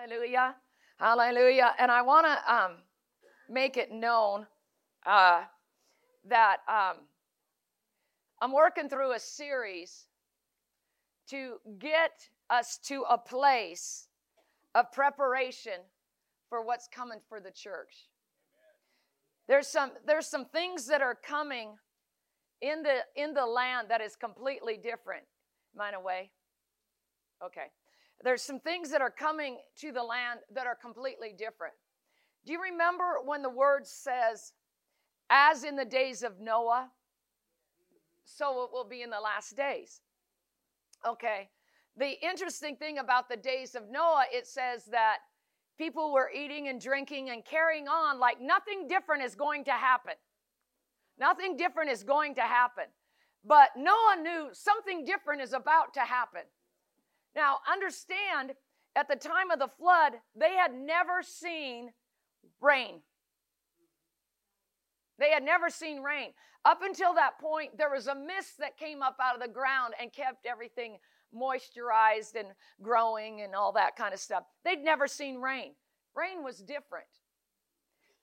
Hallelujah. Hallelujah. And I want to make it known that I'm working through a series to get us to a place of preparation for what's coming for the church. There's some things that are coming in the land that is completely different. Mine away. Okay. There's some things that are coming to the land that are completely different. Do you remember when the word says, as in the days of Noah, so it will be in the last days? Okay. The interesting thing about the days of Noah, it says that people were eating and drinking and carrying on like nothing different is going to happen. Nothing different is going to happen. But Noah knew something different is about to happen. Now, understand, at the time of the flood, they had never seen rain. They had never seen rain. Up until that point, there was a mist that came up out of the ground and kept everything moisturized and growing and all that kind of stuff. They'd never seen rain. Rain was different.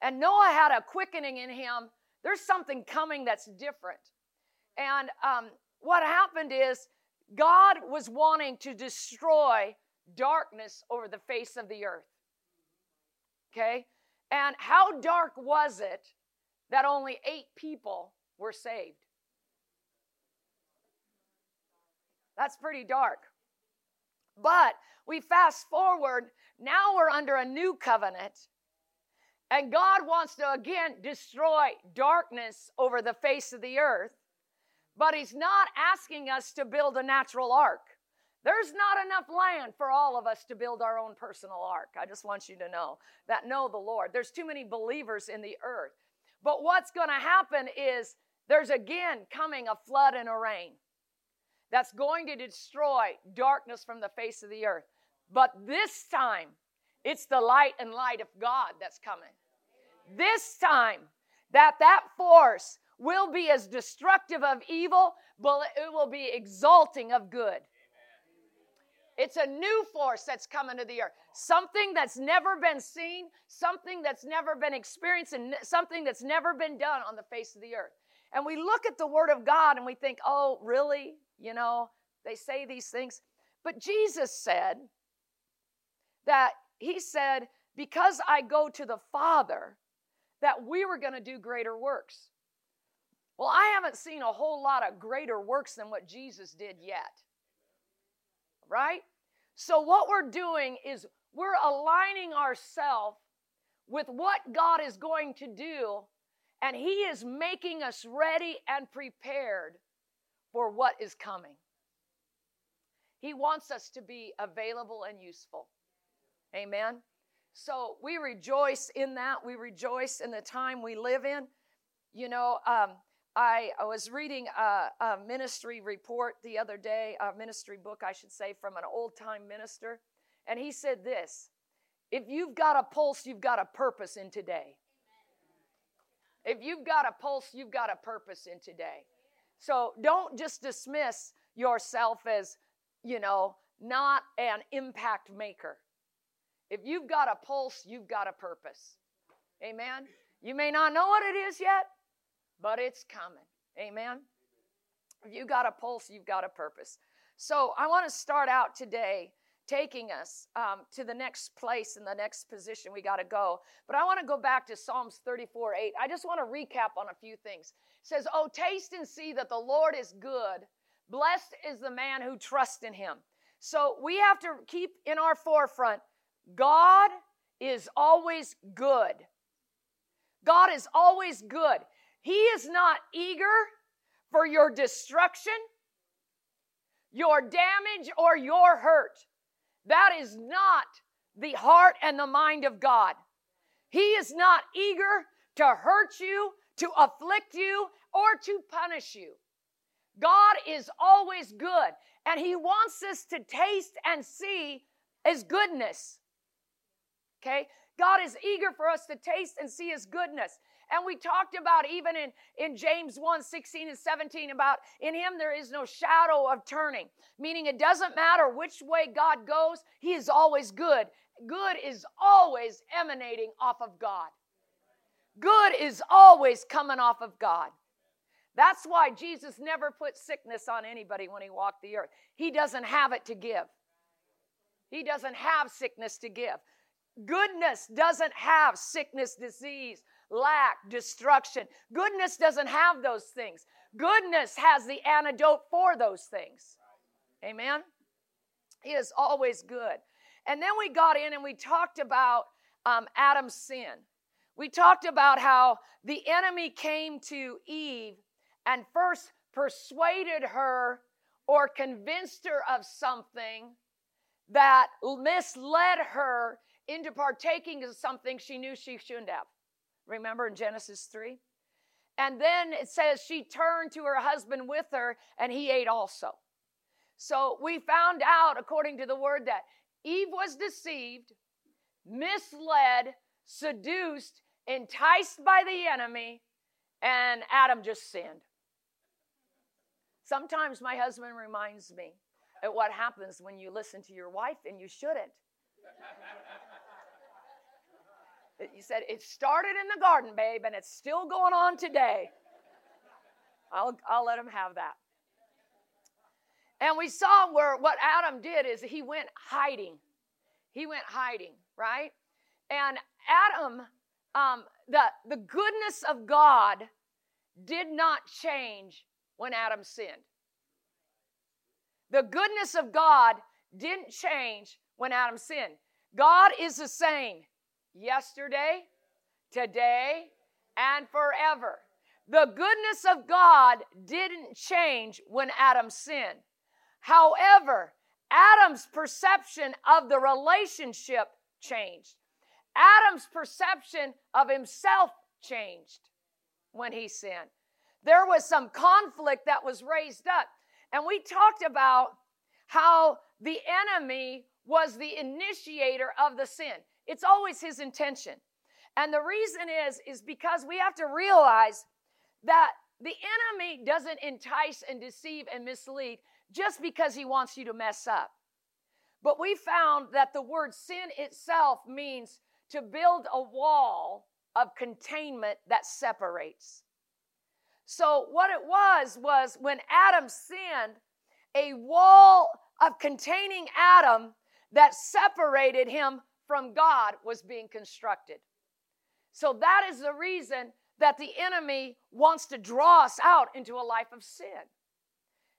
And Noah had a quickening in him. There's something coming that's different. And what happened is God was wanting to destroy darkness over the face of the earth. Okay? And how dark was it that only 8 people were saved? That's pretty dark. But we fast forward. Now we're under a new covenant. And God wants to, again, destroy darkness over the face of the earth. But he's not asking us to build a natural ark. There's not enough land for all of us to build our own personal ark. I just want you to know that. Know the Lord. There's too many believers in the earth. But what's going to happen is there's again coming a flood and a rain that's going to destroy darkness from the face of the earth. But this time, it's the light and light of God that's coming. This time, that force will be as destructive of evil, but it will be exalting of good. Amen. It's a new force that's coming to the earth. Something that's never been seen, something that's never been experienced, and something that's never been done on the face of the earth. And we look at the Word of God and we think, oh, really? You know, they say these things. But Jesus said that, he said, because I go to the Father, that we were going to do greater works. Well, I haven't seen a whole lot of greater works than what Jesus did yet, right? So what we're doing is we're aligning ourselves with what God is going to do, and he is making us ready and prepared for what is coming. He wants us to be available and useful. Amen? So we rejoice in that. We rejoice in the time we live in. You know, I was reading a ministry report the other day, a ministry book, I should say, from an old-time minister, and he said this: if you've got a pulse, you've got a purpose in today. If you've got a pulse, you've got a purpose in today. So don't just dismiss yourself as, you know, not an impact maker. If you've got a pulse, you've got a purpose. Amen? You may not know what it is yet, but it's coming. Amen? If you got a pulse, you've got a purpose. So I want to start out today taking us to the next place and the next position we got to go. But I want to go back to Psalms 34:8. I just want to recap on a few things. It says, oh, taste and see that the Lord is good. Blessed is the man who trusts in him. So we have to keep in our forefront, God is always good. God is always good. He is not eager for your destruction, your damage, or your hurt. That is not the heart and the mind of God. He is not eager to hurt you, to afflict you, or to punish you. God is always good, and he wants us to taste and see his goodness. Okay? God is eager for us to taste and see his goodness. And we talked about even in James 1, 16 and 17 about in him there is no shadow of turning, meaning it doesn't matter which way God goes, he is always good. Good is always emanating off of God. Good is always coming off of God. That's why Jesus never put sickness on anybody when he walked the earth. He doesn't have it to give. He doesn't have sickness to give. Goodness doesn't have sickness, disease, lack, destruction. Goodness doesn't have those things. Goodness has the antidote for those things. Amen? He is always good. And then we got in and we talked about Adam's sin. We talked about how the enemy came to Eve and first persuaded her or convinced her of something that misled her into partaking of something she knew she shouldn't have. Remember in Genesis 3? And then it says she turned to her husband with her and he ate also. So we found out, according to the word, that Eve was deceived, misled, seduced, enticed by the enemy, and Adam just sinned. Sometimes my husband reminds me of what happens when you listen to your wife and you shouldn't. He said, it started in the garden, babe, and it's still going on today. I'll let him have that. And we saw where what Adam did is he went hiding. He went hiding, right? And Adam, the goodness of God did not change when Adam sinned. The goodness of God didn't change when Adam sinned. God is the same yesterday, today, and forever. The goodness of God didn't change when Adam sinned. However, Adam's perception of the relationship changed. Adam's perception of himself changed when he sinned. There was some conflict that was raised up. And we talked about how the enemy was the initiator of the sin. It's always his intention. And the reason is because we have to realize that the enemy doesn't entice and deceive and mislead just because he wants you to mess up. But we found that the word sin itself means to build a wall of containment that separates. So what it was when Adam sinned, a wall of containing Adam that separated him from God was being constructed. So that is the reason that the enemy wants to draw us out into a life of sin.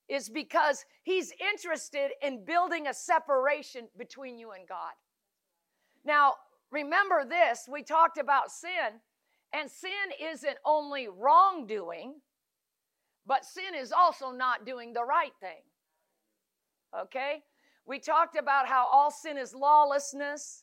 It's because he's interested in building a separation between you and God. Now, remember this, we talked about sin, and sin isn't only wrongdoing, but sin is also not doing the right thing. Okay? We talked about how all sin is lawlessness.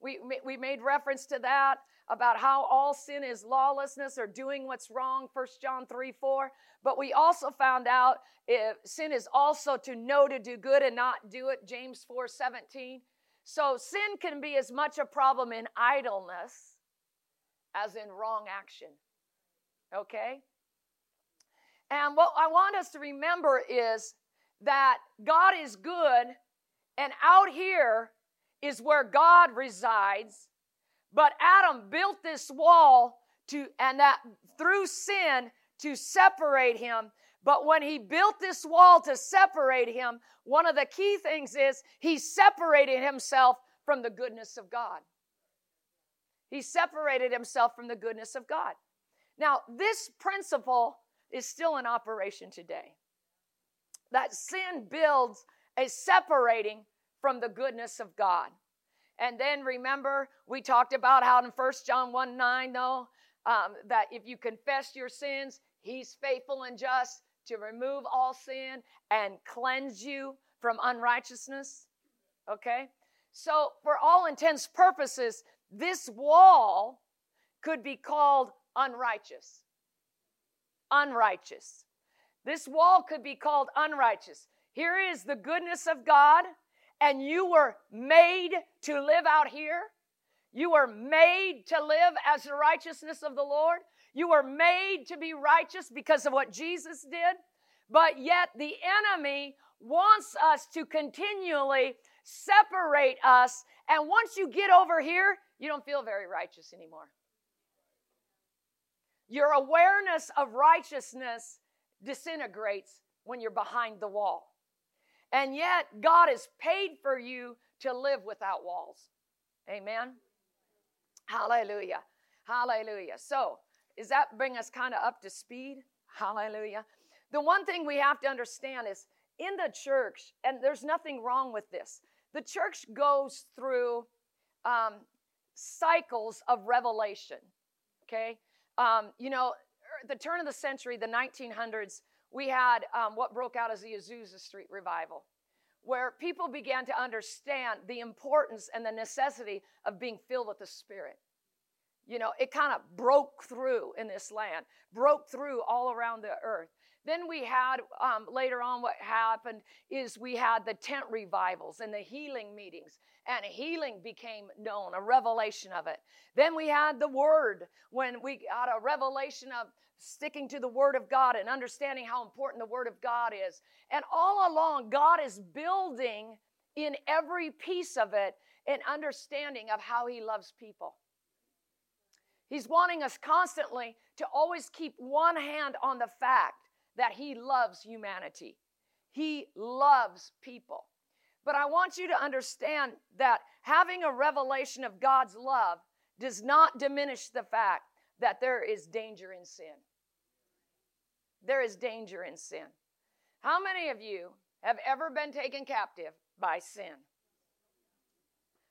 We made reference to that, about how all sin is lawlessness or doing what's wrong, 1 John 3:4. But we also found out if sin is also to know to do good and not do it, James 4:17. So sin can be as much a problem in idleness as in wrong action, okay? And what I want us to remember is that God is good, and out here is where God resides, but Adam built this wall through sin to separate him. But when he built this wall to separate him, one of the key things is he separated himself from the goodness of God. He separated himself from the goodness of God. Now, this principle is still in operation today. That sin builds a separating from the goodness of God. And then remember, we talked about how in 1 John 1:9, though, that if you confess your sins, he's faithful and just to remove all sin and cleanse you from unrighteousness. Okay? So for all intents and purposes, this wall could be called unrighteous. Unrighteous. This wall could be called unrighteous. Here is the goodness of God, and you were made to live out here. You are made to live as the righteousness of the Lord. You are made to be righteous because of what Jesus did. But yet the enemy wants us to continually separate us. And once you get over here, you don't feel very righteous anymore. Your awareness of righteousness disintegrates when you're behind the wall. And yet God has paid for you to live without walls. Amen. Hallelujah. Hallelujah. So, does that bring us kind of up to speed? Hallelujah. The one thing we have to understand is in the church, and there's nothing wrong with this, the church goes through cycles of revelation, okay? At the turn of the century, the 1900s, we had what broke out as the Azusa Street Revival, where people began to understand the importance and the necessity of being filled with the Spirit. It kind of broke through in this land, broke through all around the earth. Then we had, later on what happened is we had the tent revivals and the healing meetings, and healing became known, a revelation of it. Then we had the Word, when we got a revelation of sticking to the Word of God and understanding how important the Word of God is. And all along, God is building in every piece of it an understanding of how He loves people. He's wanting us constantly to always keep one hand on the fact that He loves humanity. He loves people. But I want you to understand that having a revelation of God's love does not diminish the fact that there is danger in sin. There is danger in sin. How many of you have ever been taken captive by sin?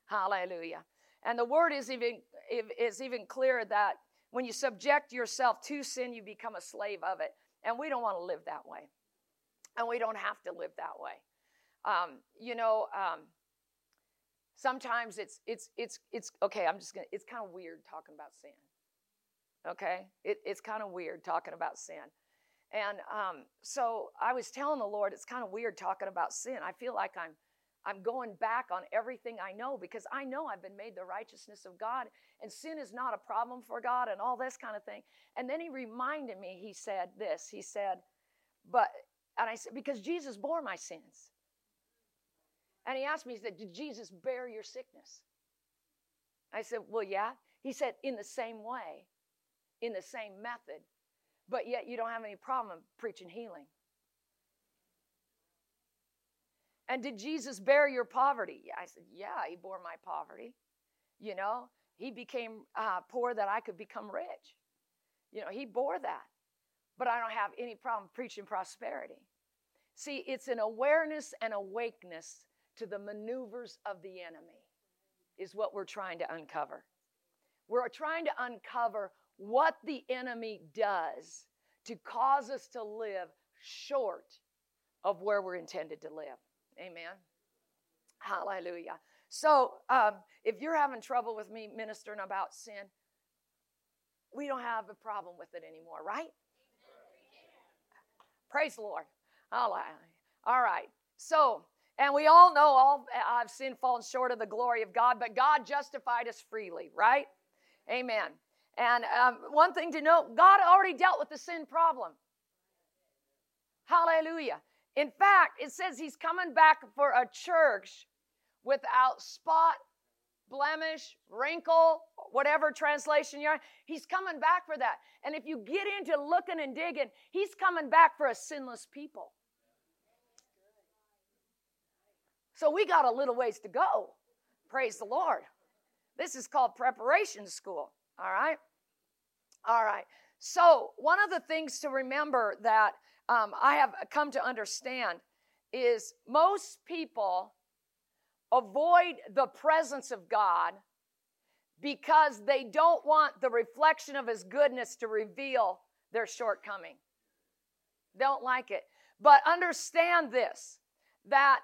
Hallelujah. And the word is even clearer that when you subject yourself to sin, you become a slave of it. And we don't want to live that way. And we don't have to live that way. Sometimes it's okay, it's kind of weird talking about sin. Okay? It's kind of weird talking about sin. And so I was telling the Lord, it's kind of weird talking about sin. I feel like I'm going back on everything I know, because I know I've been made the righteousness of God, and sin is not a problem for God and all this kind of thing. And then He reminded me, He said this, He said, I said, because Jesus bore my sins. And He asked me, He said, did Jesus bear your sickness? I said, well, yeah. He said, in the same way, in the same method, but yet you don't have any problem preaching healing. And did Jesus bear your poverty? I said, yeah, He bore my poverty. He became poor that I could become rich. He bore that. But I don't have any problem preaching prosperity. See, it's an awareness and awakeness to the maneuvers of the enemy is what we're trying to uncover. We're trying to uncover what the enemy does to cause us to live short of where we're intended to live. Amen. Hallelujah. So if you're having trouble with me ministering about sin, we don't have a problem with it anymore, right? Praise the Lord. All right. So, and we all know all I've sinned, fallen short of the glory of God, but God justified us freely, right? Amen. And one thing to note, God already dealt with the sin problem. Hallelujah. In fact, it says He's coming back for a church without spot, blemish, wrinkle, whatever translation you're in. He's coming back for that. And if you get into looking and digging, He's coming back for a sinless people. So we got a little ways to go. Praise the Lord. This is called preparation school. All right. So one of the things to remember that I have come to understand is most people avoid the presence of God because they don't want the reflection of His goodness to reveal their shortcoming. Don't like it. But understand this, that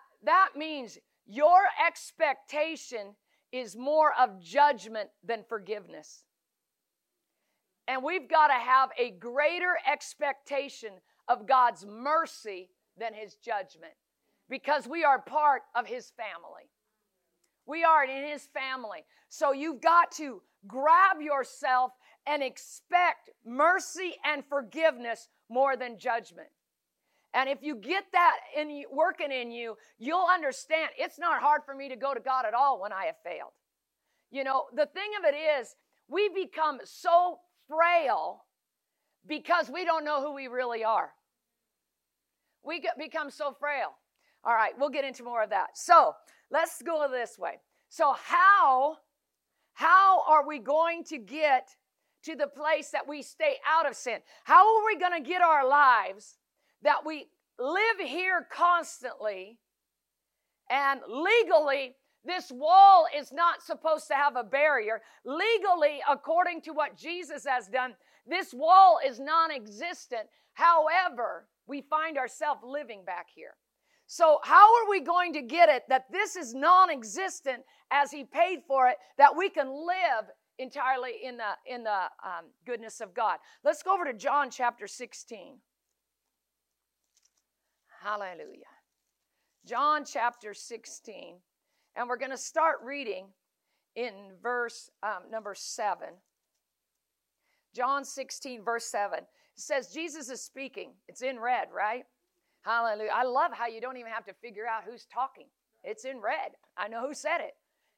means your expectation is more of judgment than forgiveness. And we've got to have a greater expectation of God's mercy than His judgment, because we are part of His family. We are in his family. So you've got to grab yourself and expect mercy and forgiveness more than judgment. And if you get that in working in you, you'll understand it's not hard for me to go to God at all when I have failed. You know, the thing of it is, we become so frail because we don't know who we really are. We become so frail. All right, we'll get into more of that. So let's go this way. So how are we going to get to the place that we stay out of sin? How are we going to get our lives that we live here constantly and legally? This wall is not supposed to have a barrier. Legally, according to what Jesus has done, this wall is non-existent. However, we find ourselves living back here. So how are we going to get it that this is non-existent as he paid for it, that we can live entirely in the goodness of God? Let's go over to John chapter 16. Hallelujah. John chapter 16. And we're going to start reading in verse number 7. John 16, verse 7. It says, Jesus is speaking. It's in red, right? Hallelujah. I love how you don't even have to figure out who's talking. It's in red. I know who said it.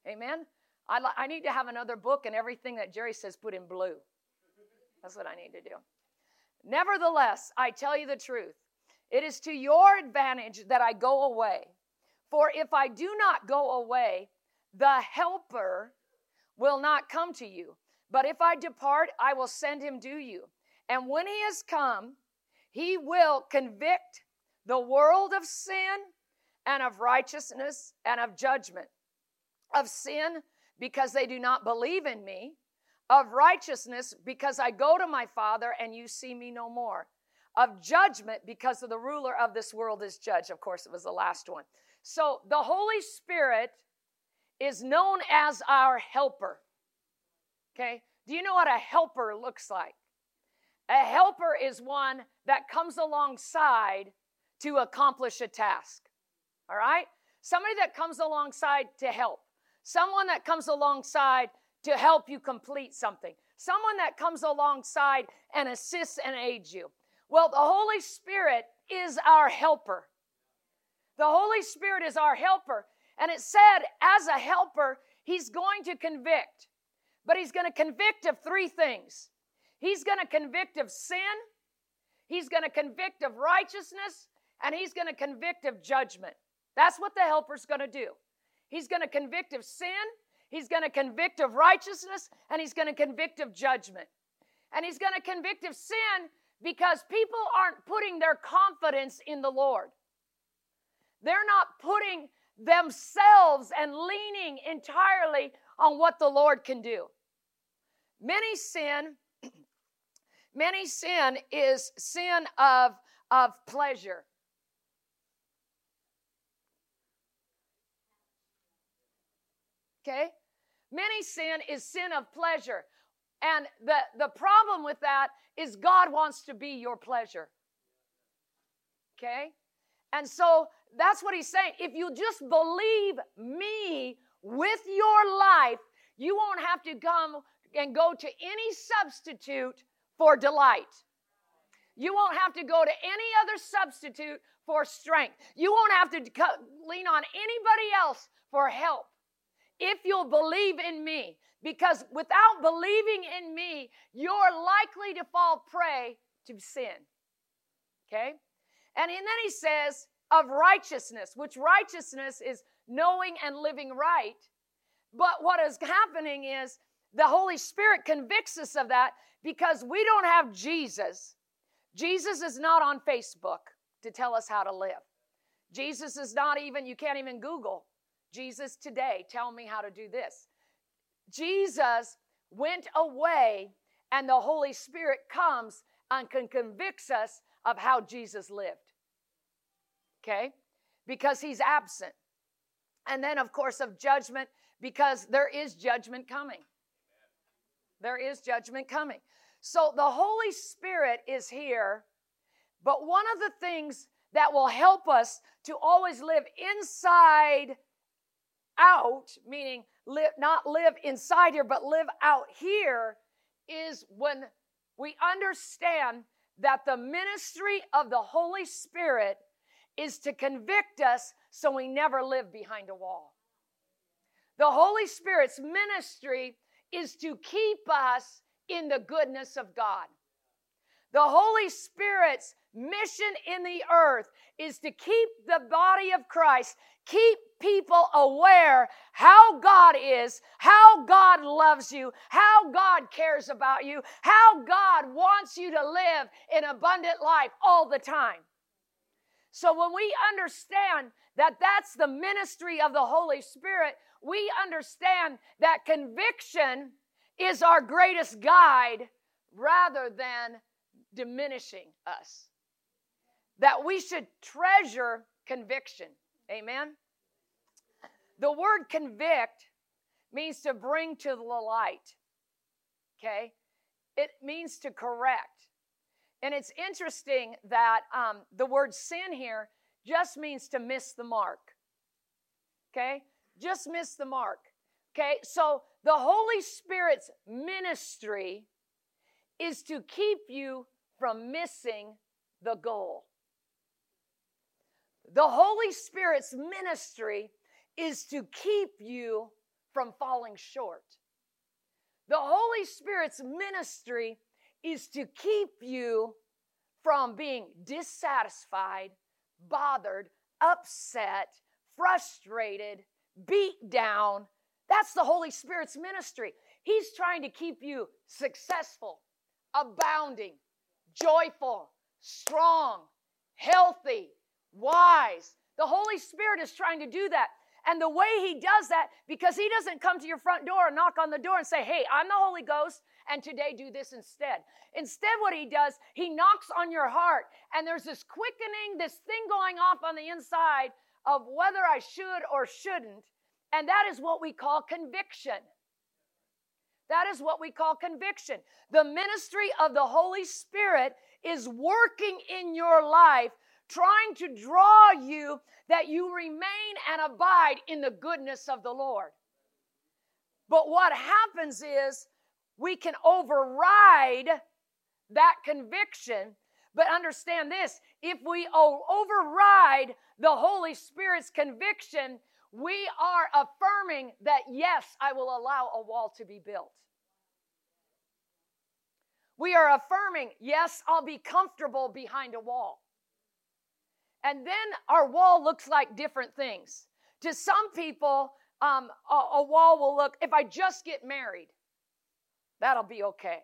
Amen? I need to have another book and everything that Jerry says put in blue. That's what I need to do. Nevertheless, I tell you the truth. It is to your advantage that I go away. For if I do not go away, the Helper will not come to you. But if I depart, I will send him to you. And when he has come, he will convict the world of sin and of righteousness and of judgment. Of sin, because they do not believe in me. Of righteousness, because I go to my Father and you see me no more. Of judgment, because of the ruler of this world is judged. Of course, it was the last one. So the Holy Spirit is known as our helper. Okay? Do you know what a helper looks like? A helper is one that comes alongside to accomplish a task. All right? Somebody that comes alongside to help. Someone that comes alongside to help you complete something. Someone that comes alongside and assists and aids you. Well, the Holy Spirit is our helper. The Holy Spirit is our helper. And it said, as a helper, he's going to convict. But he's going to convict of three things. He's going to convict of sin. He's going to convict of righteousness. And he's going to convict of judgment. That's what the helper's going to do. He's going to convict of sin. He's going to convict of righteousness. And he's going to convict of judgment. And he's going to convict of sin because people aren't putting their confidence in the Lord. They're not putting themselves and leaning entirely on what the Lord can do. Many sin is sin of pleasure. Okay? Many sin is sin of pleasure. And the problem with that is God wants to be your pleasure. Okay? And so that's what he's saying. If you just believe me with your life, you won't have to come and go to any substitute for delight. You won't have to go to any other substitute for strength. You won't have to lean on anybody else for help if you'll believe in me. Because without believing in me, you're likely to fall prey to sin. Okay? And then he says, of righteousness, which righteousness is knowing and living right. But what is happening is the Holy Spirit convicts us of that because we don't have Jesus. Jesus is not on Facebook to tell us how to live. Jesus is not even, you can't even Google, Jesus today, tell me how to do this. Jesus went away and the Holy Spirit comes and convicts us of how Jesus lived. Okay? Because he's absent. And then, of course, of judgment, because there is judgment coming. There is judgment coming. So the Holy Spirit is here, but one of the things that will help us to always live inside out, meaning live, not live inside here, but live out here, is when we understand that the ministry of the Holy Spirit is to convict us so we never live behind a wall. The Holy Spirit's ministry is to keep us in the goodness of God. The Holy Spirit's mission in the earth is to keep the body of Christ, keep people aware how God is, how God loves you, how God cares about you, how God wants you to live an abundant life all the time. So when we understand that that's the ministry of the Holy Spirit, we understand that conviction is our greatest guide rather than diminishing us. That we should treasure conviction. Amen? The word convict means to bring to the light. Okay? It means to correct. And it's interesting that the word sin here just means to miss the mark. Okay? Just miss the mark. Okay? So the Holy Spirit's ministry is to keep you from missing the goal. The Holy Spirit's ministry is to keep you from falling short. The Holy Spirit's ministry is to keep you from being dissatisfied, bothered, upset, frustrated, beat down. That's the Holy Spirit's ministry. He's trying to keep you successful, abounding, joyful, strong, healthy, wise. The Holy Spirit is trying to do that. And the way he does that, because he doesn't come to your front door and knock on the door and say, hey, I'm the Holy Ghost, and today do this instead. Instead, what he does, he knocks on your heart, and there's this quickening, this thing going off on the inside of whether I should or shouldn't, and that is what we call conviction. That is what we call conviction. The ministry of the Holy Spirit is working in your life, trying to draw you that you remain and abide in the goodness of the Lord. But what happens is we can override that conviction, but understand this, if we override the Holy Spirit's conviction, we are affirming that, yes, I will allow a wall to be built. We are affirming, yes, I'll be comfortable behind a wall. And then our wall looks like different things. To some people, a wall will look, if I just get married, that'll be okay.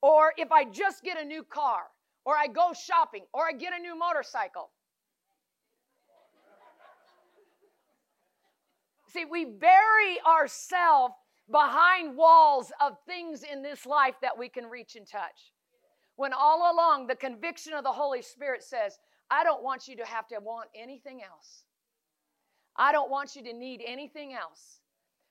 Or if I just get a new car, or I go shopping, or I get a new motorcycle. See, we bury ourselves behind walls of things in this life that we can reach and touch. When all along, the conviction of the Holy Spirit says, I don't want you to have to want anything else. I don't want you to need anything else.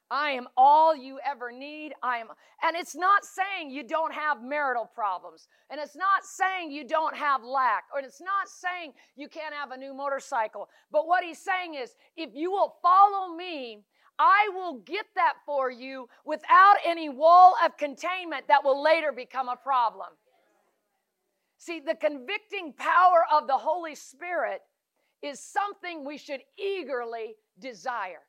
I am all you ever need. And it's not saying you don't have marital problems. And it's not saying you don't have lack. Or it's not saying you can't have a new motorcycle. But what he's saying is, if you will follow me, I will get that for you without any wall of containment that will later become a problem. See, the convicting power of the Holy Spirit is something we should eagerly desire.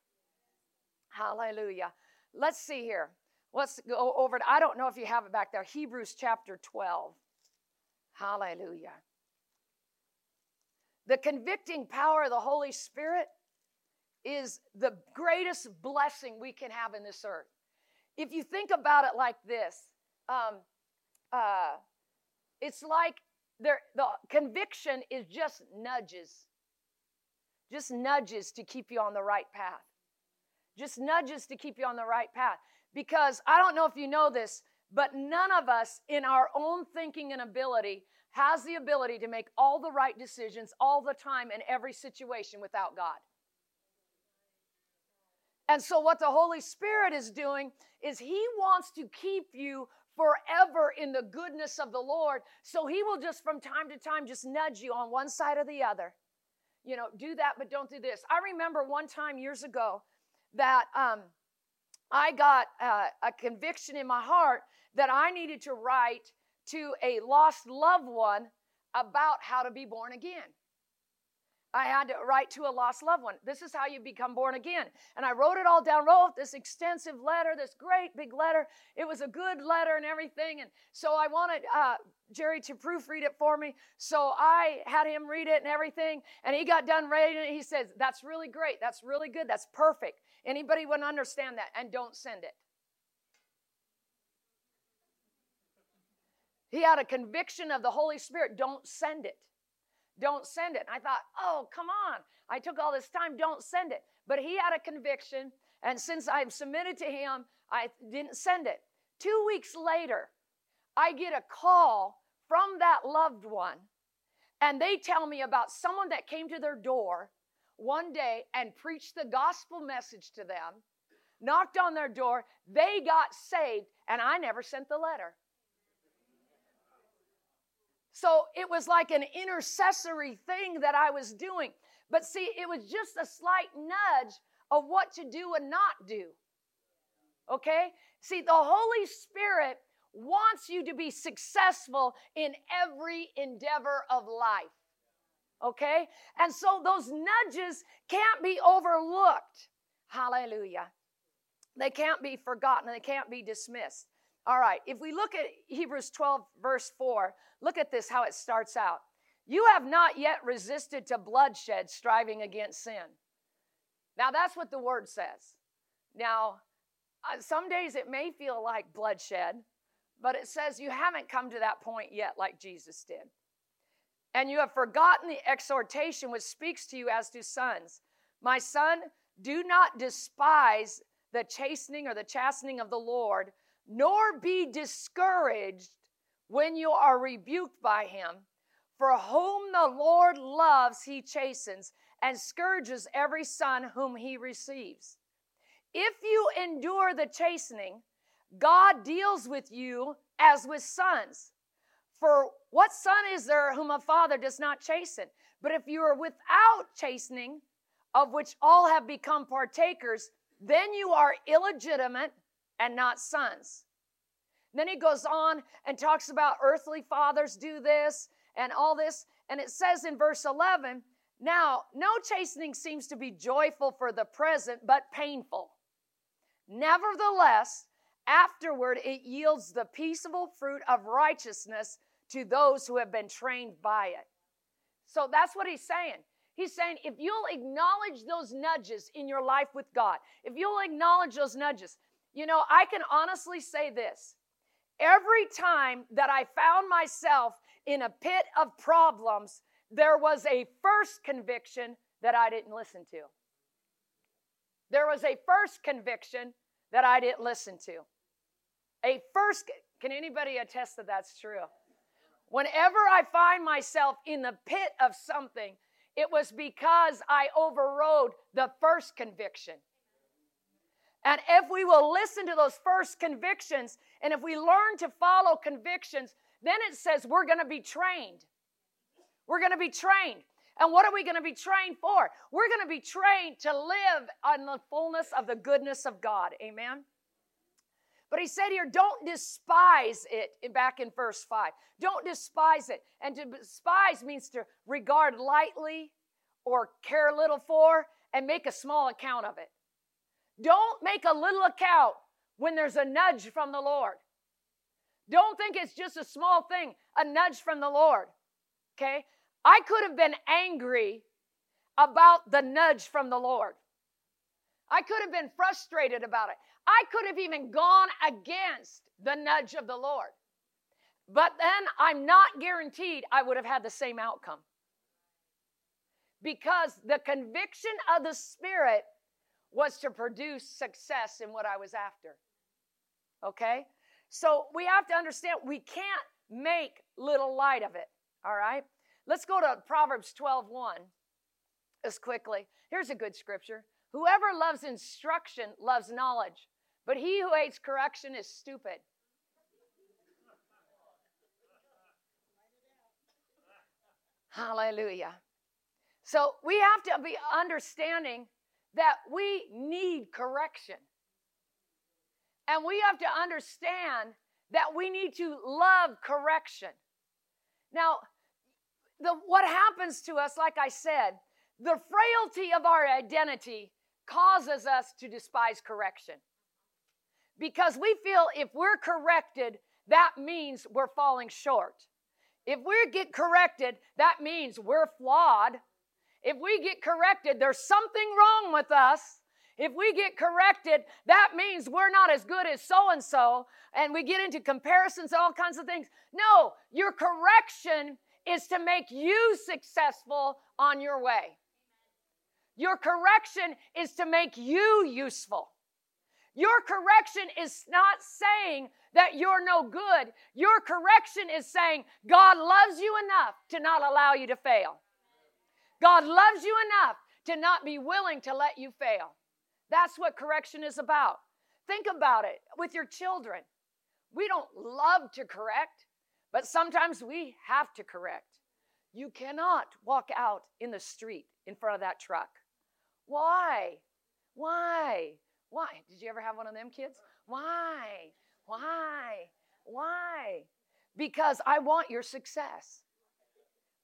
Hallelujah. Let's see here. Let's go over to, I don't know if you have it back there, Hebrews chapter 12. Hallelujah. The convicting power of the Holy Spirit is the greatest blessing we can have in this earth. If you think about it like this, it's like the conviction is just nudges to keep you on the right path. Just nudges to keep you on the right path. Because I don't know if you know this, but none of us in our own thinking and ability has the ability to make all the right decisions all the time in every situation without God. And so what the Holy Spirit is doing is he wants to keep you forever in the goodness of the Lord. So he will just from time to time just nudge you on one side or the other. You know, do that, but don't do this. I remember one time years ago, that I got a conviction in my heart that I needed to write to a lost loved one about how to be born again. I had to write to a lost loved one. This is how you become born again. And I wrote it all down, wrote this extensive letter, this great big letter. It was a good letter and everything. And so I wanted Jerry to proofread it for me. So I had him read it and everything. And he got done reading it. He says, "That's really great. That's really good. That's perfect. Anybody wouldn't understand that. And don't send it." He had a conviction of the Holy Spirit. Don't send it. Don't send it. And I thought, oh, come on. I took all this time. Don't send it. But he had a conviction. And since I've submitted to him, I didn't send it. 2 weeks later, I get a call from that loved one. And they tell me about someone that came to their door one day and preached the gospel message to them, knocked on their door. They got saved. And I never sent the letter. So it was like an intercessory thing that I was doing. But see, it was just a slight nudge of what to do and not do. Okay? See, the Holy Spirit wants you to be successful in every endeavor of life. Okay? And so those nudges can't be overlooked. Hallelujah. They can't be forgotten. They can't be dismissed. All right, if we look at Hebrews 12, verse 4, look at this, how it starts out. You have not yet resisted to bloodshed, striving against sin. Now, that's what the word says. Now, some days it may feel like bloodshed, but it says you haven't come to that point yet like Jesus did. And you have forgotten the exhortation which speaks to you as to sons. My son, do not despise the chastening or the chastening of the Lord, nor be discouraged when you are rebuked by him. For whom the Lord loves, he chastens and scourges every son whom he receives. If you endure the chastening, God deals with you as with sons. For what son is there whom a father does not chasten? But if you are without chastening, of which all have become partakers, then you are illegitimate and not sons. And then he goes on and talks about earthly fathers do this and all this. And it says in verse 11, now, no chastening seems to be joyful for the present, but painful. Nevertheless, afterward, it yields the peaceable fruit of righteousness to those who have been trained by it. So that's what he's saying. He's saying if you'll acknowledge those nudges in your life with God, if you'll acknowledge those nudges, you know, I can honestly say this. Every time that I found myself in a pit of problems, there was a first conviction that I didn't listen to. There was a first conviction that I didn't listen to. A first, can anybody attest that that's true? Whenever I find myself in the pit of something, it was because I overrode the first conviction. And if we will listen to those first convictions, and if we learn to follow convictions, then it says we're going to be trained. We're going to be trained. And what are we going to be trained for? We're going to be trained to live on the fullness of the goodness of God. Amen? But he said here, don't despise it, back in verse 5. Don't despise it. And to despise means to regard lightly or care little for and make a small account of it. Don't make a little account when there's a nudge from the Lord. Don't think it's just a small thing, a nudge from the Lord, okay? I could have been angry about the nudge from the Lord. I could have been frustrated about it. I could have even gone against the nudge of the Lord. But then I'm not guaranteed I would have had the same outcome. Because the conviction of the Spirit was to produce success in what I was after. Okay? So we have to understand we can't make little light of it. All right? Let's go to Proverbs 12:1 as quickly. Here's a good scripture. Whoever loves instruction loves knowledge, but he who hates correction is stupid. Hallelujah. So we have to be understanding that we need correction. And we have to understand that we need to love correction. Now, what happens to us, like I said, the frailty of our identity causes us to despise correction. Because we feel if we're corrected, that means we're falling short. If we get corrected, that means we're flawed. If we get corrected, there's something wrong with us. If we get corrected, that means we're not as good as so-and-so, and we get into comparisons and all kinds of things. No, your correction is to make you successful on your way. Your correction is to make you useful. Your correction is not saying that you're no good. Your correction is saying God loves you enough to not allow you to fail. God loves you enough to not be willing to let you fail. That's what correction is about. Think about it with your children. We don't love to correct, but sometimes we have to correct. You cannot walk out in the street in front of that truck. Why? Did you ever have one of them kids? Why? Because I want your success.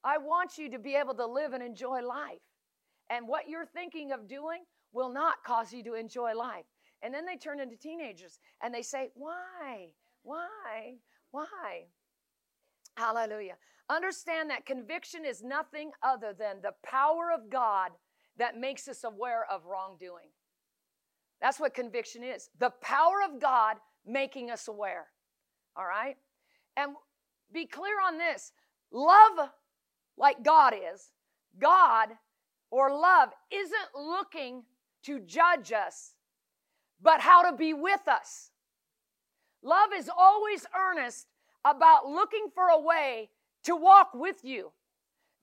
I want you to be able to live and enjoy life. And what you're thinking of doing will not cause you to enjoy life. And then they turn into teenagers and they say, why? Hallelujah. Understand that conviction is nothing other than the power of God that makes us aware of wrongdoing. That's what conviction is. The power of God making us aware. All right? And be clear on this. Love, like God is, God or love isn't looking to judge us, but how to be with us. Love is always earnest about looking for a way to walk with you.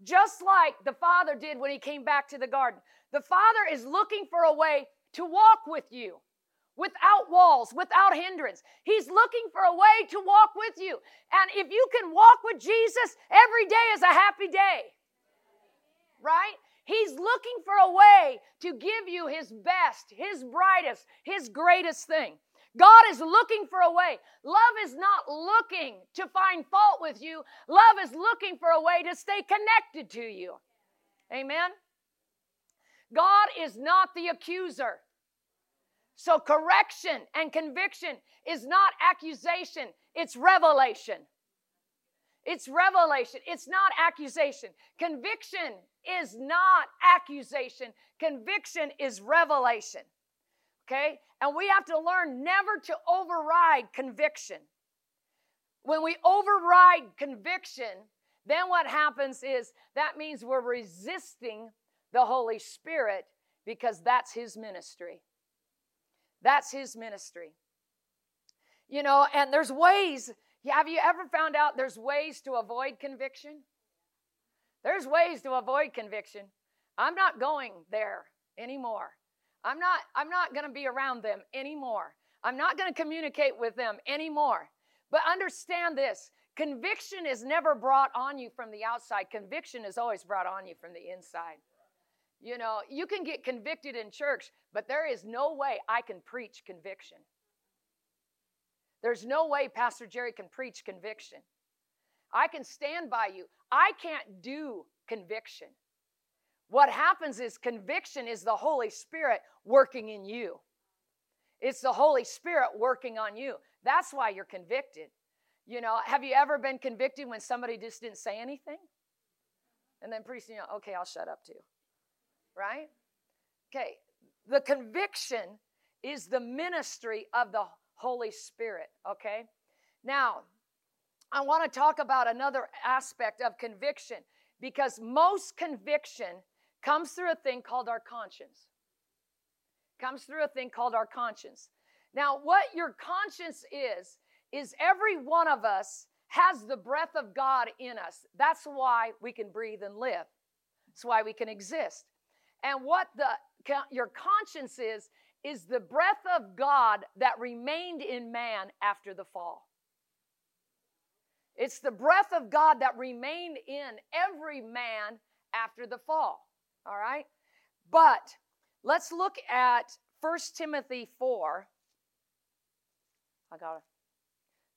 Just like the Father did when he came back to the garden. The Father is looking for a way to walk with you, without walls, without hindrance. He's looking for a way to walk with you. And if you can walk with Jesus, every day is a happy day, right? He's looking for a way to give you his best, his brightest, his greatest thing. God is looking for a way. Love is not looking to find fault with you. Love is looking for a way to stay connected to you. Amen? God is not the accuser. So correction and conviction is not accusation. It's revelation. It's not accusation. Conviction is not accusation. Conviction is revelation. Okay? And we have to learn never to override conviction. When we override conviction, then what happens is that means we're resisting the Holy Spirit, because that's his ministry. That's his ministry. You know, and there's ways. Have you ever found out there's ways to avoid conviction? There's ways to avoid conviction. I'm not going there anymore. I'm not going to be around them anymore. I'm not going to communicate with them anymore. But understand this. Conviction is never brought on you from the outside. Conviction is always brought on you from the inside. You know, you can get convicted in church, but there is no way I can preach conviction. There's no way Pastor Jerry can preach conviction. I can stand by you. I can't do conviction. What happens is conviction is the Holy Spirit working in you. It's the Holy Spirit working on you. That's why you're convicted. You know, have you ever been convicted when somebody just didn't say anything? And then pretty soon, you know, okay, I'll shut up too. Right? Okay. The conviction is the ministry of the Holy Spirit. Okay? Now, I want to talk about another aspect of conviction, because most conviction comes through a thing called our conscience. Now, what your conscience is every one of us has the breath of God in us. That's why we can breathe and live. That's why we can exist. And what your conscience is the breath of God that remained in man after the fall. It's the breath of God that remained in every man after the fall, all right? But Let's look at 1 Timothy 4.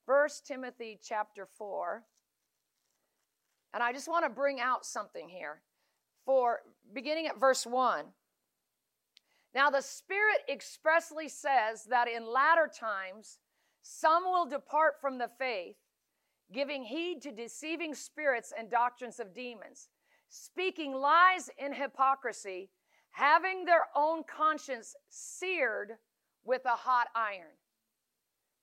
1 Timothy chapter 4. And I just want to bring out something here. Beginning at verse 1. Now the Spirit expressly says that in latter times some will depart from the faith, giving heed to deceiving spirits and doctrines of demons, speaking lies in hypocrisy, having their own conscience seared with a hot iron.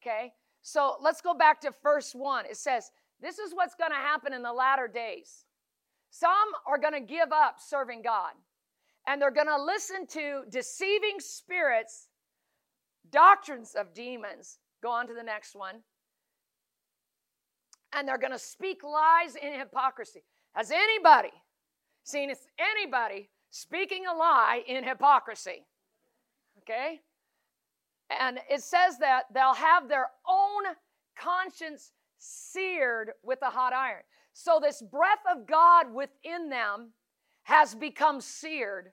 Okay? So let's go back to verse 1. It says, this is what's going to happen in the latter days. Some are going to give up serving God, and they're going to listen to deceiving spirits, doctrines of demons. Go on to the next one. And they're going to speak lies in hypocrisy. Has anybody seen anybody speaking a lie in hypocrisy? Okay? And it says that they'll have their own conscience seared with a hot iron. So this breath of God within them has become seared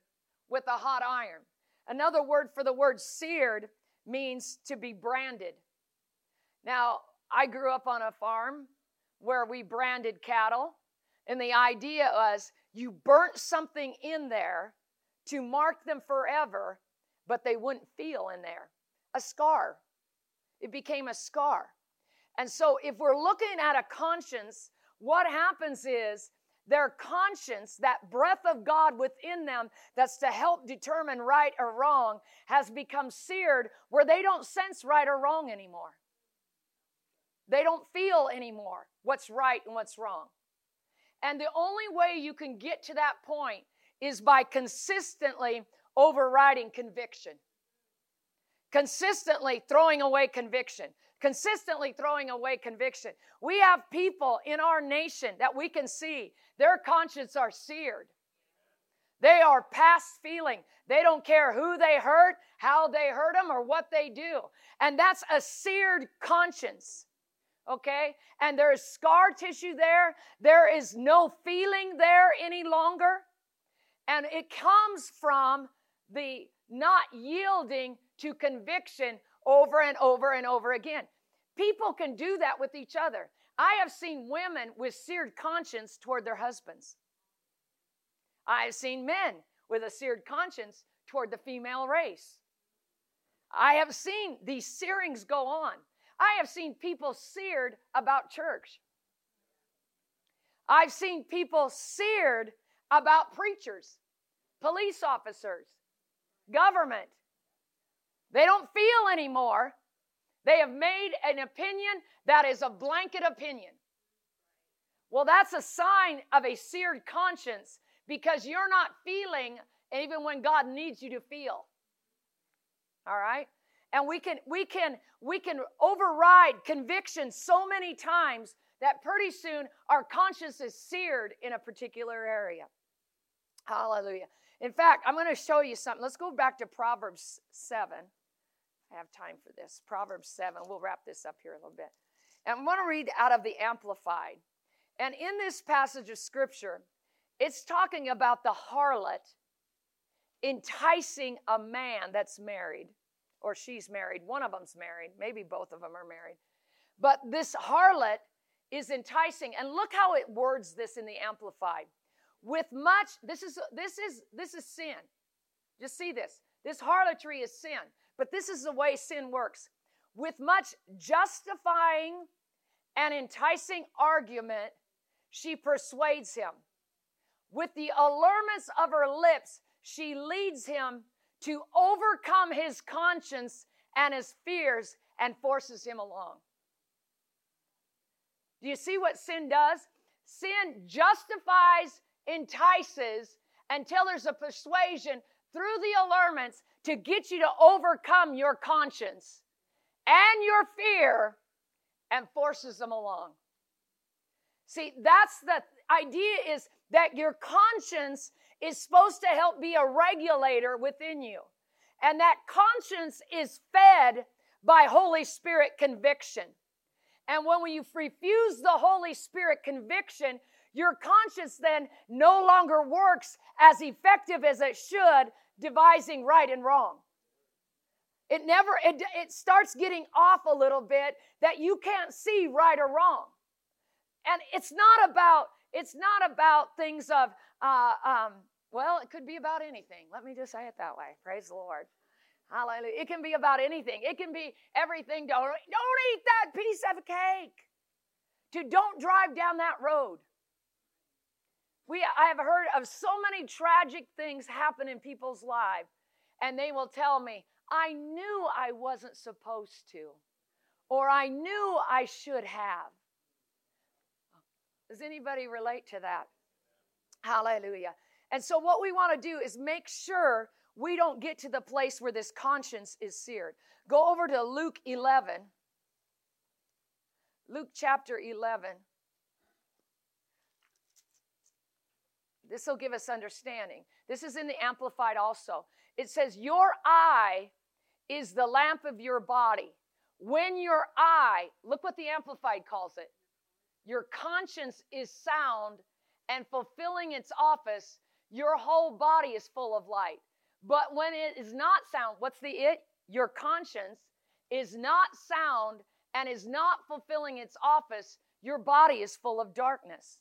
with a hot iron. Another word for the word seared means to be branded. Now, I grew up on a farm where we branded cattle, and the idea was you burnt something in there to mark them forever, but they wouldn't feel in there. A scar. It became a scar. And so if we're looking at a conscience, what happens is their conscience, that breath of God within them that's to help determine right or wrong, has become seared where they don't sense right or wrong anymore. They don't feel anymore what's right and what's wrong. And the only way you can get to that point is by consistently overriding conviction. Consistently throwing away conviction. Consistently throwing away conviction. We have people in our nation that we can see, their conscience are seared. They are past feeling. They don't care who they hurt, how they hurt them, or what they do. And that's a seared conscience. Okay? And there is scar tissue there. There is no feeling there any longer. And it comes from the not yielding to conviction over and over and over again. People can do that with each other. I have seen women with seared conscience toward their husbands. I have seen men with a seared conscience toward the female race. I have seen these searings go on. I have seen people seared about church. I've seen people seared about preachers, police officers, government. They don't feel anymore. They have made an opinion that is a blanket opinion. Well, that's a sign of a seared conscience because you're not feeling even when God needs you to feel. All right? And we can override conviction so many times that pretty soon our conscience is seared in a particular area. Hallelujah. In fact, I'm going to show you something. Let's go back to Proverbs 7. I have time for this. Proverbs 7. We'll wrap this up here a little bit. And I'm going to read out of the Amplified. And in this passage of Scripture, it's talking about the harlot enticing a man that's married, or she's married. One of them's married. Maybe both of them are married. But this harlot is enticing. And look how it words this in the Amplified. With much, this is sin. Just see this. This harlotry is sin. But this is the way sin works. With much justifying and enticing argument, she persuades him. With the allurements of her lips, she leads him to overcome his conscience and his fears and forces him along. Do you see what sin does? Sin justifies, entices until there's a persuasion through the allurements to get you to overcome your conscience and your fear and forces them along. See, that's the idea is that your conscience is supposed to help be a regulator within you. And that conscience is fed by Holy Spirit conviction. And when you refuse the Holy Spirit conviction, your conscience then no longer works as effective as it should devising right and wrong. It starts getting off a little bit that you can't see right or wrong. And it's not about things of, well, it could be about anything. Let me just say it that way. Praise the Lord. Hallelujah. It can be about anything. It can be everything. Don't eat that piece of cake. Don't drive down that road. I have heard of so many tragic things happen in people's lives, and they will tell me, I knew I wasn't supposed to, or I knew I should have. Does anybody relate to that? Hallelujah. And so what we want to do is make sure we don't get to the place where this conscience is seared. Go over to Luke 11. Luke chapter 11. This will give us understanding. This is in the Amplified also. It says, your eye is the lamp of your body. When your eye, look what the Amplified calls it, your conscience is sound and fulfilling its office, your whole body is full of light. But when it is not sound, what's the it? Your conscience is not sound and is not fulfilling its office, your body is full of darkness.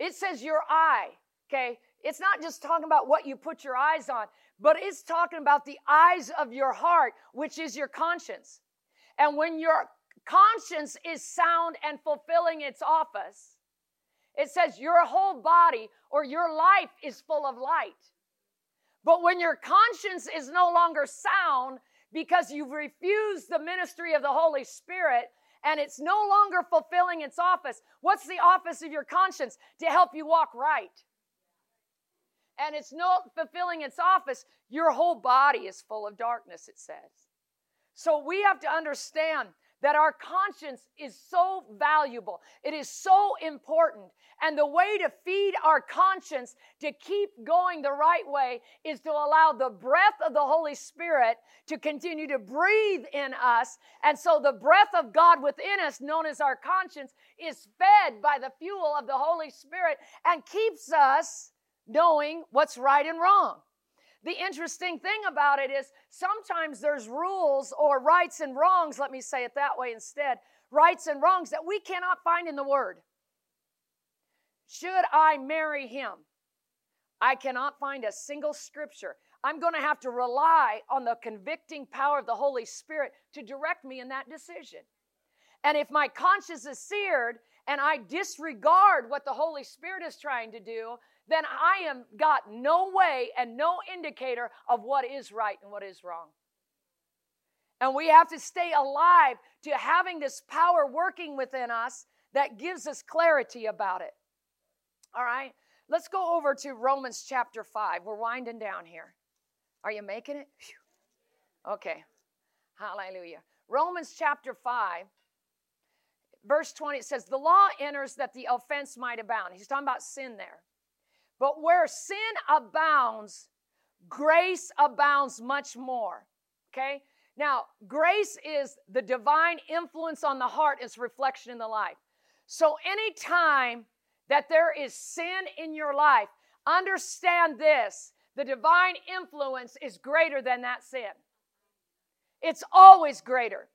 It says your eye, okay? It's not just talking about what you put your eyes on, but it's talking about the eyes of your heart, which is your conscience. And when your conscience is sound and fulfilling its office, it says your whole body or your life is full of light. But when your conscience is no longer sound, because you've refused the ministry of the Holy Spirit and it's no longer fulfilling its office. What's the office of your conscience? To help you walk right. And it's not fulfilling its office. Your whole body is full of darkness, it says. So we have to understand that our conscience is so valuable. It is so important. And the way to feed our conscience to keep going the right way is to allow the breath of the Holy Spirit to continue to breathe in us. And so the breath of God within us, known as our conscience, is fed by the fuel of the Holy Spirit and keeps us knowing what's right and wrong. The interesting thing about it is sometimes there's rules or rights and wrongs, let me say it that way instead, rights and wrongs that we cannot find in the Word. Should I marry him? I cannot find a single scripture. I'm going to have to rely on the convicting power of the Holy Spirit to direct me in that decision. And if my conscience is seared and I disregard what the Holy Spirit is trying to do, then I am got no way and no indicator of what is right and what is wrong. And we have to stay alive to having this power working within us that gives us clarity about it. All right, let's go over to Romans chapter 5. We're winding down here. Are you making it? Whew. Okay, hallelujah. Romans chapter 5. Verse 20, it says, the law enters that the offense might abound. He's talking about sin there. But where sin abounds, grace abounds much more. Okay? Now, grace is the divine influence on the heart, its reflection in the life. So anytime that there is sin in your life, understand this, the divine influence is greater than that sin. It's always greater.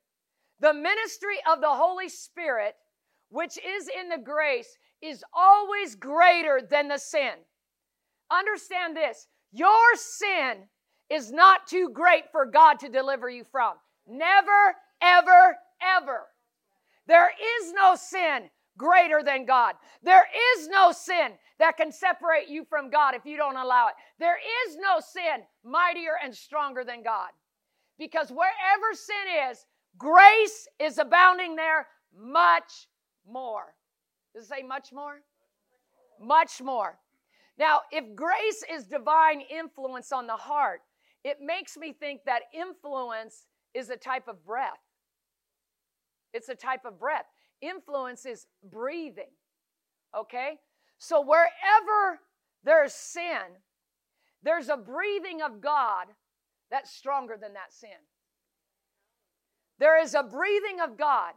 The ministry of the Holy Spirit, which is in the grace, is always greater than the sin. Understand this. Your sin is not too great for God to deliver you from. Never, ever, ever. There is no sin greater than God. There is no sin that can separate you from God if you don't allow it. There is no sin mightier and stronger than God. Because wherever sin is, grace is abounding there much more. Does it say much more? Much more. Now, if grace is divine influence on the heart, it makes me think that influence is a type of breath. It's a type of breath. Influence is breathing, okay? So wherever there's sin, there's a breathing of God that's stronger than that sin. There is a breathing of God.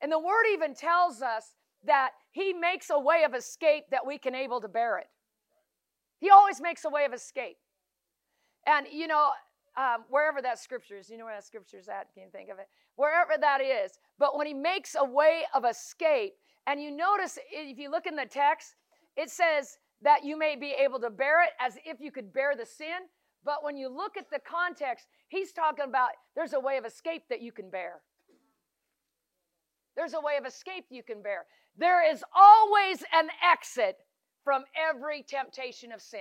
And the Word even tells us that He makes a way of escape that we can able to bear it. He always makes a way of escape. And, you know, wherever that scripture is, you know where that scripture is at? Can you think of it? Wherever that is. But when he makes a way of escape, and you notice, if you look in the text, it says that you may be able to bear it as if you could bear the sin. But when you look at the context, he's talking about there's a way of escape that you can bear. There's a way of escape you can bear. There is always an exit from every temptation of sin.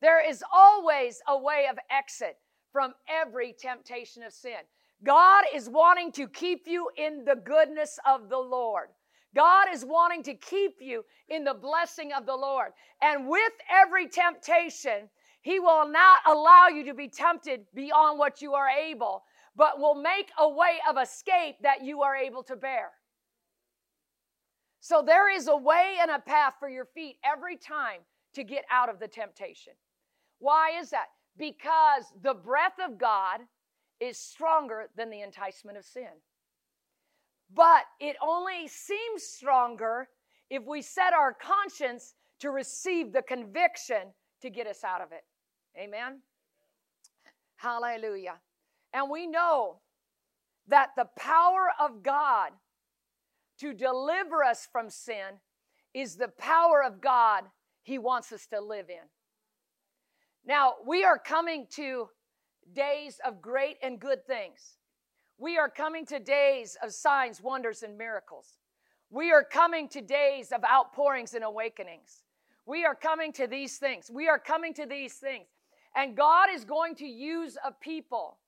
There is always a way of exit from every temptation of sin. God is wanting to keep you in the goodness of the Lord. God is wanting to keep you in the blessing of the Lord. And with every temptation, he will not allow you to be tempted beyond what you are able, but will make a way of escape that you are able to bear. So there is a way and a path for your feet every time to get out of the temptation. Why is that? Because the breath of God is stronger than the enticement of sin. But it only seems stronger if we set our conscience to receive the conviction to get us out of it. Amen? Hallelujah. And we know that the power of God to deliver us from sin is the power of God he wants us to live in. Now, we are coming to days of great and good things. We are coming to days of signs, wonders, and miracles. We are coming to days of outpourings and awakenings. We are coming to these things. We are coming to these things. And God is going to use a people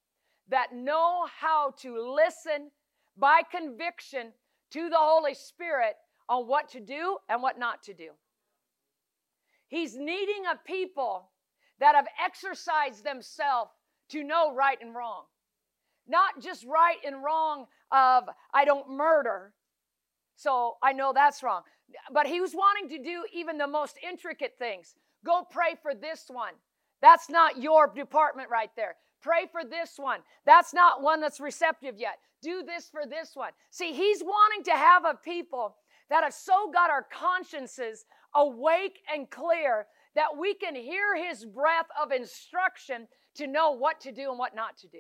that know how to listen by conviction to the Holy Spirit on what to do and what not to do. He's needing a people that have exercised themselves to know right and wrong. Not just right and wrong of, I don't murder, so I know that's wrong. But he was wanting to do even the most intricate things. Go pray for this one. That's not your department right there. Pray for this one. That's not one that's receptive yet. Do this for this one. See, he's wanting to have a people that have so got our consciences awake and clear that we can hear his breath of instruction to know what to do and what not to do.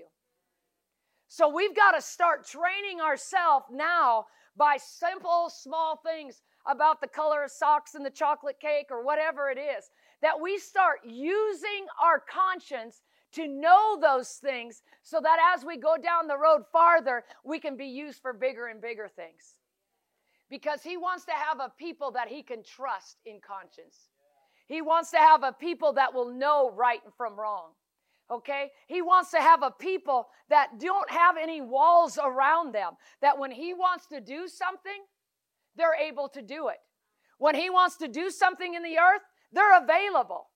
So we've got to start training ourselves now by simple, small things about the color of socks and the chocolate cake or whatever it is, that we start using our conscience to know those things so that as we go down the road farther, we can be used for bigger and bigger things. Because he wants to have a people that he can trust in conscience. He wants to have a people that will know right from wrong. Okay? He wants to have a people that don't have any walls around them, that when he wants to do something, they're able to do it. When he wants to do something in the earth, they're available.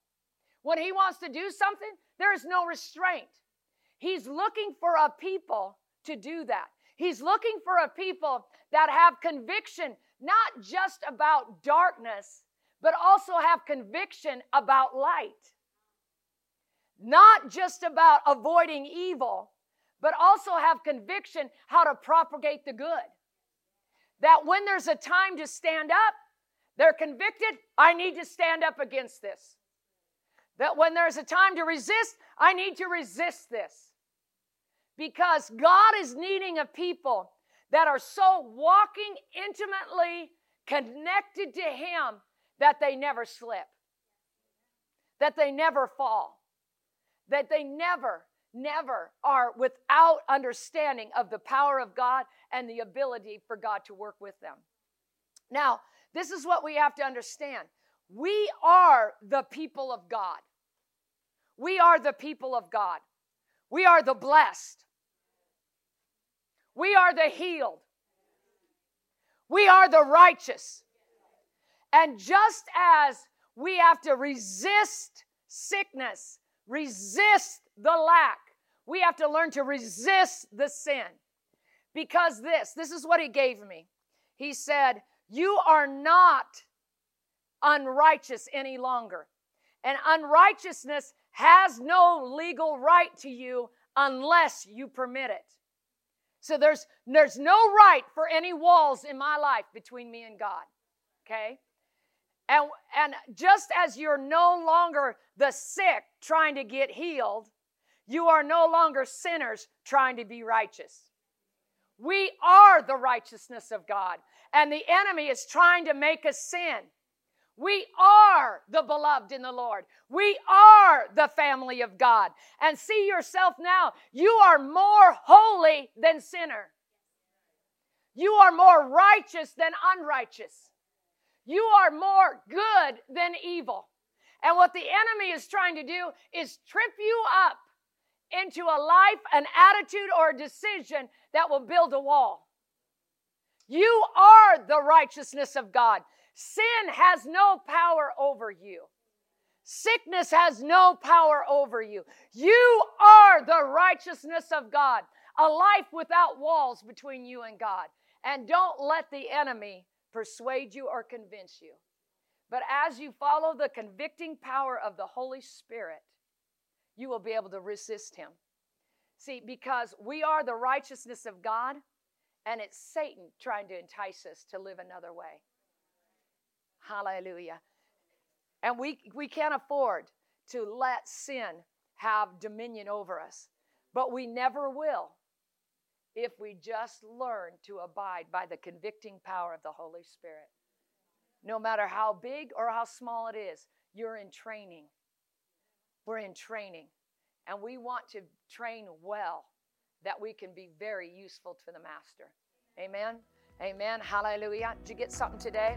When he wants to do something, there is no restraint. He's looking for a people to do that. He's looking for a people that have conviction, not just about darkness, but also have conviction about light. Not just about avoiding evil, but also have conviction how to propagate the good. That when there's a time to stand up, they're convicted, I need to stand up against this. That when there's a time to resist, I need to resist this. Because God is needing a people that are so walking intimately connected to him that they never slip, that they never fall, that they never are without understanding of the power of God and the ability for God to work with them. Now, this is what we have to understand. We are the people of God. We are the people of God. We are the blessed. We are the healed. We are the righteous. And just as we have to resist sickness, resist the lack, we have to learn to resist the sin. Because this is what he gave me. He said, you are not unrighteous any longer. And unrighteousness has no legal right to you unless you permit it. So there's no right for any walls in my life between me and God. Okay? And just as you're no longer the sick trying to get healed, you are no longer sinners trying to be righteous. We are the righteousness of God, and the enemy is trying to make us sin. We are the beloved in the Lord. We are the family of God. And see yourself now. You are more holy than sinner. You are more righteous than unrighteous. You are more good than evil. And what the enemy is trying to do is trip you up into a life, an attitude, or a decision that will build a wall. You are the righteousness of God. Sin has no power over you. Sickness has no power over you. You are the righteousness of God, a life without walls between you and God. And don't let the enemy persuade you or convince you. But as you follow the convicting power of the Holy Spirit, you will be able to resist him. See, because we are the righteousness of God, and it's Satan trying to entice us to live another way. Hallelujah. And we can't afford to let sin have dominion over us. But we never will if we just learn to abide by the convicting power of the Holy Spirit. No matter how big or how small it is, you're in training. We're in training. And we want to train well that we can be very useful to the Master. Amen? Amen. Hallelujah. Did you get something today?